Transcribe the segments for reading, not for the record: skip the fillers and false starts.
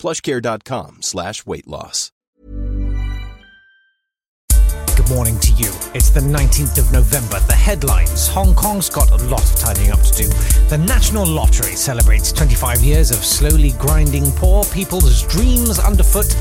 PlushCare.com/weight loss. Good morning to you. It's the 19th of November. The headlines. Hong Kong's got a lot of tidying up to do. The National Lottery celebrates 25 years of slowly grinding poor people's dreams underfoot.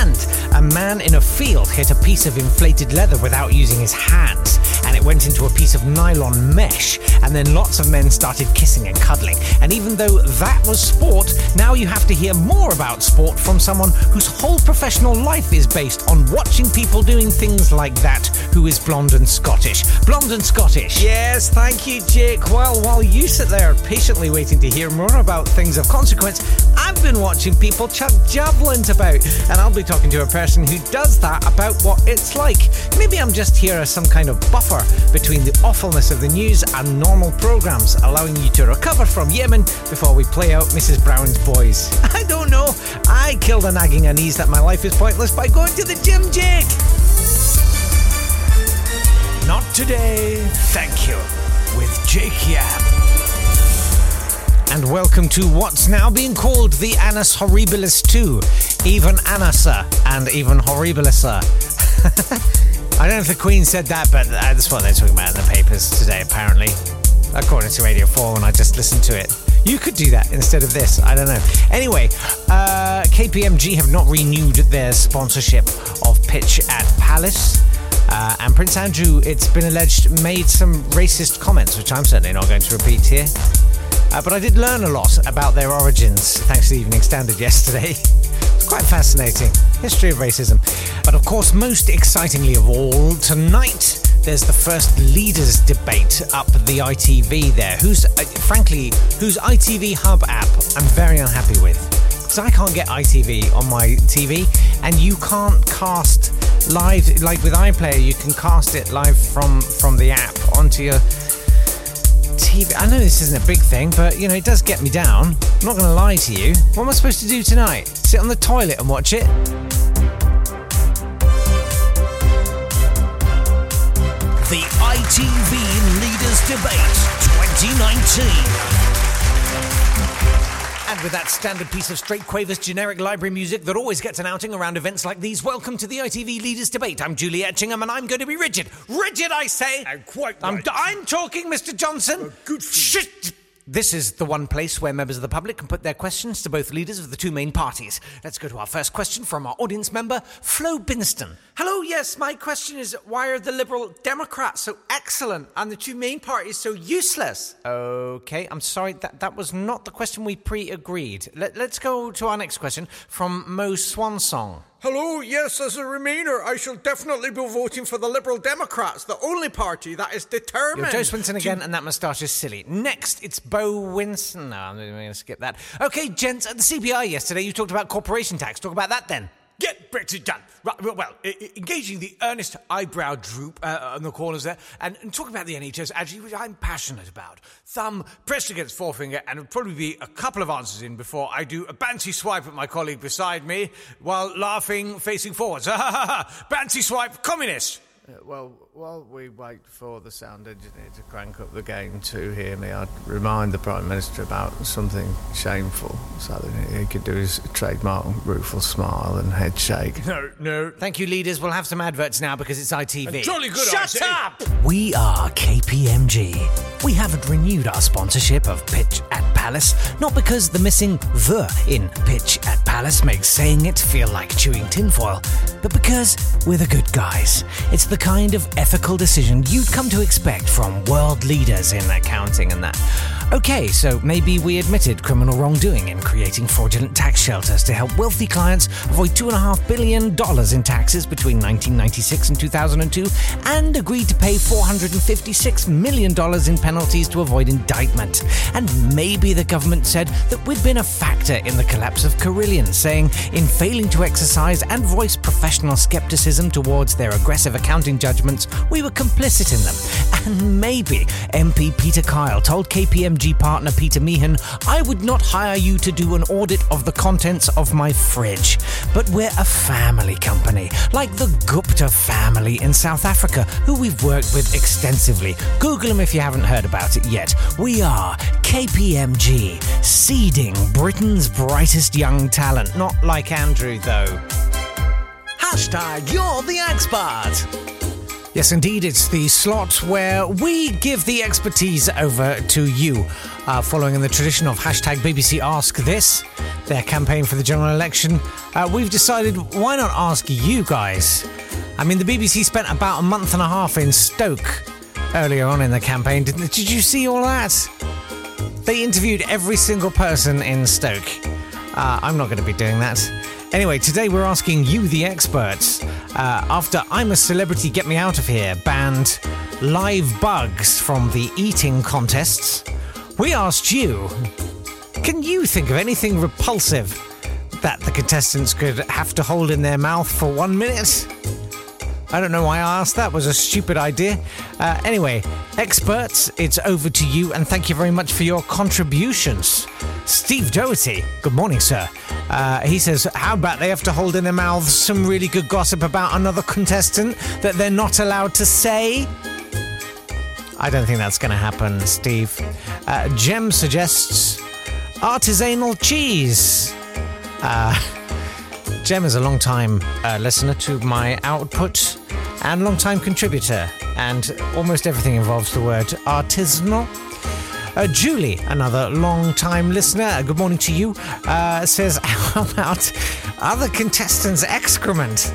And a man in a field hit a piece of inflated leather without using his hands. And it went into a piece of nylon mesh. And then lots of men started kissing and cuddling. And even though that was sport, now you have to hear more about sport from someone whose whole professional life is based on watching people doing things like that, who is blonde and Scottish. Blonde and Scottish. Yes, thank you, Jake. Well, while you sit there patiently waiting to hear more about things of consequence, I've been watching people chuck javelins about. And I'll be talking to a person who does that about what it's like. Maybe I'm just here as some kind of buffer between the awfulness of the news and normal programmes, allowing you to recover from Yemen before we play out Mrs Brown's Boys. I don't know. I killed a nagging unease that my life is pointless by going to the gym, Jake. Not today, thank you. With Jake Yap. And welcome to what's now being called the Annus Horribilis 2. Even Annusa and even Horribilisa. I don't know if the Queen said that, but that's what they're talking about in the papers today, apparently. According to Radio 4, when I just listened to it. You could do that instead of this. I don't know. Anyway, KPMG have not renewed their sponsorship of Pitch at Palace. And Prince Andrew, it's been alleged, made some racist comments, which I'm certainly not going to repeat here. But I did learn a lot about their origins, thanks to the Evening Standard yesterday. It's quite fascinating. History of racism. But of course, most excitingly of all, tonight there's the first leaders debate up the ITV there. Whose ITV Hub app I'm very unhappy with. Because I can't get ITV on my TV, and you can't cast live, like with iPlayer, you can cast it live from the app onto your TV. I know this isn't a big thing, but it does get me down. I'm not going to lie to you. What am I supposed to do tonight? Sit on the toilet and watch it? The ITV Leaders Debate 2019. And with that standard piece of straight quavers generic library music that always gets an outing around events like these, welcome to the ITV Leaders Debate. I'm Julie Etchingham, and I'm going to be rigid. Rigid, I say! And quite right. I'm talking, Mr Johnson. Good for you. Shit! This is the one place where members of the public can put their questions to both leaders of the two main parties. Let's go to our first question from our audience member, Flo Binston. Hello, yes, my question is, why are the Liberal Democrats so excellent and the two main parties so useless? OK, I'm sorry, that was not the question we pre-agreed. Let's go to our next question from Mo Swansong. Hello, yes, as a Remainer, I shall definitely be voting for the Liberal Democrats, the only party that is determined... You're Joe Swinson again, and that moustache is silly. Next, it's Bo Winson. No, I'm going to skip that. OK, gents, at the CBI yesterday, you talked about corporation tax. Talk about that, then. Get Brexit done. Right, well, engaging the earnest eyebrow droop on the corners there, and talking about the NHS, actually, which I'm passionate about. Thumb pressed against forefinger, and it'll probably be a couple of answers in before I do a banshee swipe at my colleague beside me while laughing, facing forwards. Banshee swipe, communist. Well, while we wait for the sound engineer to crank up the gain to hear me, I'd remind the Prime Minister about something shameful so that he could do his trademark rueful smile and head shake. No. Thank you, leaders. We'll have some adverts now because it's ITV. And jolly good. Shut up! We are KPMG. We haven't renewed our sponsorship of Pitch at Palace. Palace, not because the missing the in Pitch at Palace makes saying it feel like chewing tinfoil, but because we're the good guys. It's the kind of ethical decision you'd come to expect from world leaders in accounting and that. Okay, so maybe we admitted criminal wrongdoing in creating fraudulent tax shelters to help wealthy clients avoid $2.5 billion in taxes between 1996 and 2002 and agreed to pay $456 million in penalties to avoid indictment. And maybe the government said that we'd been a factor in the collapse of Carillion, saying in failing to exercise and voice professional scepticism towards their aggressive accounting judgments, we were complicit in them. And maybe MP Peter Kyle told KPMG partner Peter Meehan, I would not hire you to do an audit of the contents of my fridge. But we're a family company, like the Gupta family in South Africa, who we've worked with extensively. Google them if you haven't heard about it yet. We are KPMG, seeding Britain's brightest young talent. Not like Andrew, though. Hashtag you're the expert. Yes, indeed, it's the slot where we give the expertise over to you. Following in the tradition of hashtag BBC Ask This, their campaign for the general election, we've decided why not ask you guys? I mean, the BBC spent about a month and a half in Stoke earlier on in the campaign, didn't they? Did you see all that? They interviewed every single person in Stoke. I'm not going to be doing that. Anyway, today we're asking you, the experts, after I'm a Celebrity, Get Me Out of Here banned live bugs from the eating contests, we asked you, can you think of anything repulsive that the contestants could have to hold in their mouth for 1 minute? I don't know why I asked that. It was a stupid idea. Anyway, experts, it's over to you, and thank you very much for your contributions. Steve Doherty, good morning, sir. He says, how about they have to hold in their mouths some really good gossip about another contestant that they're not allowed to say? I don't think that's going to happen, Steve. Gem suggests artisanal cheese. Gem is a long-time listener to my output and long-time contributor, and almost everything involves the word artisanal. Julie, another long-time listener, good morning to you, says, how about other contestants' excrement?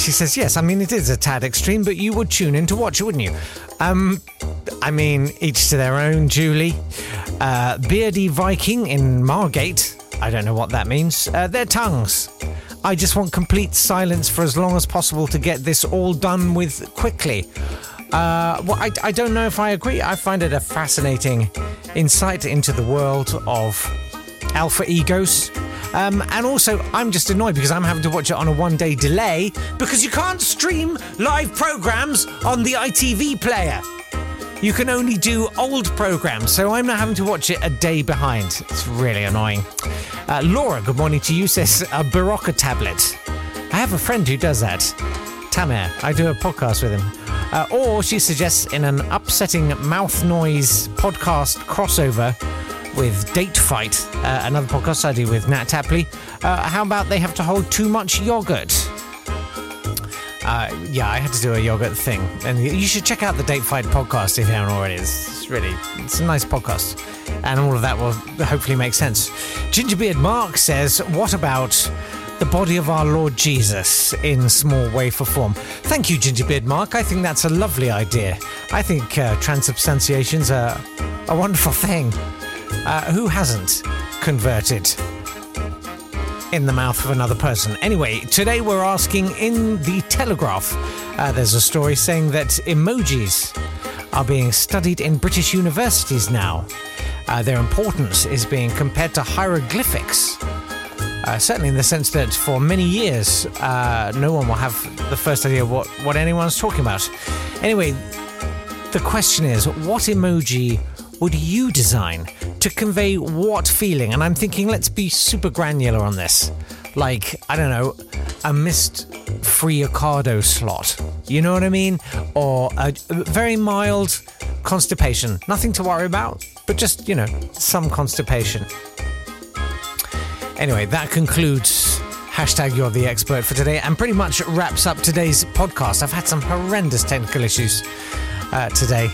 She says, yes, I mean, it is a tad extreme, but you would tune in to watch it, wouldn't you? I mean, each to their own, Julie. Beardy Viking in Margate, I don't know what that means. Their tongues. I just want complete silence for as long as possible to get this all done with quickly. Well, I don't know if I agree. I find it a fascinating insight into the world of alpha egos. And also, I'm just annoyed because I'm having to watch it on a one-day delay because you can't stream live programmes on the ITV player. You can only do old programmes, so I'm now having to watch it a day behind. It's really annoying. Laura, good morning to you, says a Barocca tablet. I have a friend who does that. Tamer, I do a podcast with him. Or she suggests in an upsetting mouth noise podcast crossover with Date Fight, another podcast I do with Nat Tapley, how about they have to hold too much yoghurt? Yeah, I had to do a yogurt thing. And you should check out the Date Fight podcast if you haven't already. It's a nice podcast. And all of that will hopefully make sense. Gingerbeard Mark says, what about the body of our Lord Jesus in small wafer form? Thank you, Gingerbeard Mark. I think that's a lovely idea. I think transubstantiation's a wonderful thing. Who hasn't converted in the mouth of another person? Anyway, today we're asking in The Telegraph. There's a story saying that emojis are being studied in British universities now. Their importance is being compared to hieroglyphics. Certainly in the sense that for many years, no one will have the first idea what anyone's talking about. Anyway, the question is, what emoji would you design to convey what feeling? And I'm thinking, let's be super granular on this. Like, I don't know, a mist free Ocado slot. You know what I mean? Or a very mild constipation. Nothing to worry about, but just, you know, some constipation. Anyway, that concludes hashtag you're the expert for today and pretty much wraps up today's podcast. I've had some horrendous technical issues. today.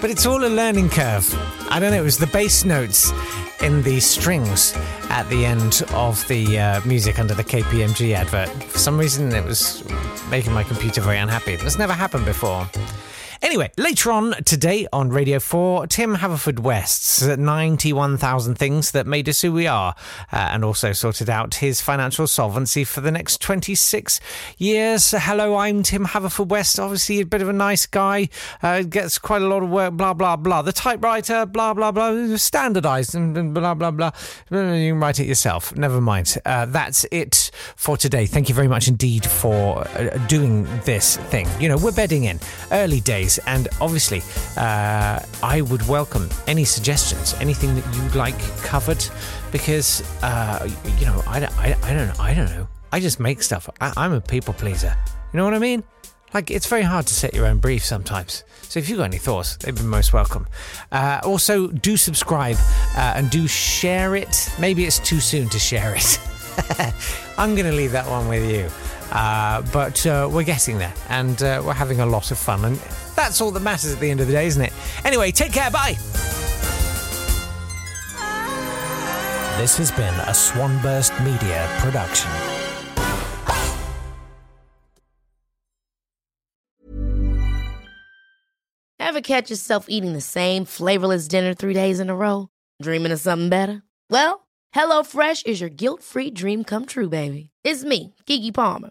But it's all a learning curve. I don't know, it was the bass notes in the strings at the end of the music under the KPMG advert. For some reason, it was making my computer very unhappy. That's never happened before. Anyway, later on today on Radio 4, Tim Haverford-West's 91,000 Things That Made Us Who We Are, and also sorted out his financial solvency for the next 26 years. Hello, I'm Tim Haverford-West, obviously a bit of a nice guy, gets quite a lot of work, blah, blah, blah. The typewriter, blah, blah, blah, standardised, and blah, blah, blah. You can write it yourself. Never mind. That's it for today. Thank you very much indeed for doing this thing. You know, we're bedding in. Early days. And obviously, I would welcome any suggestions, anything that you'd like covered, because, you know, I don't know. I just make stuff. I'm a people pleaser. You know what I mean? Like, it's very hard to set your own brief sometimes. So if you've got any thoughts, they'd be most welcome. Also, do subscribe and do share it. Maybe it's too soon to share it. I'm going to leave that one with you. But we're getting there, and we're having a lot of fun, and that's all that matters at the end of the day, isn't it? Anyway, take care, bye! This has been a Swanburst Media production. Ever catch yourself eating the same flavourless dinner 3 days in a row? Dreaming of something better? Well, HelloFresh is your guilt-free dream come true, baby. It's me, Keke Palmer.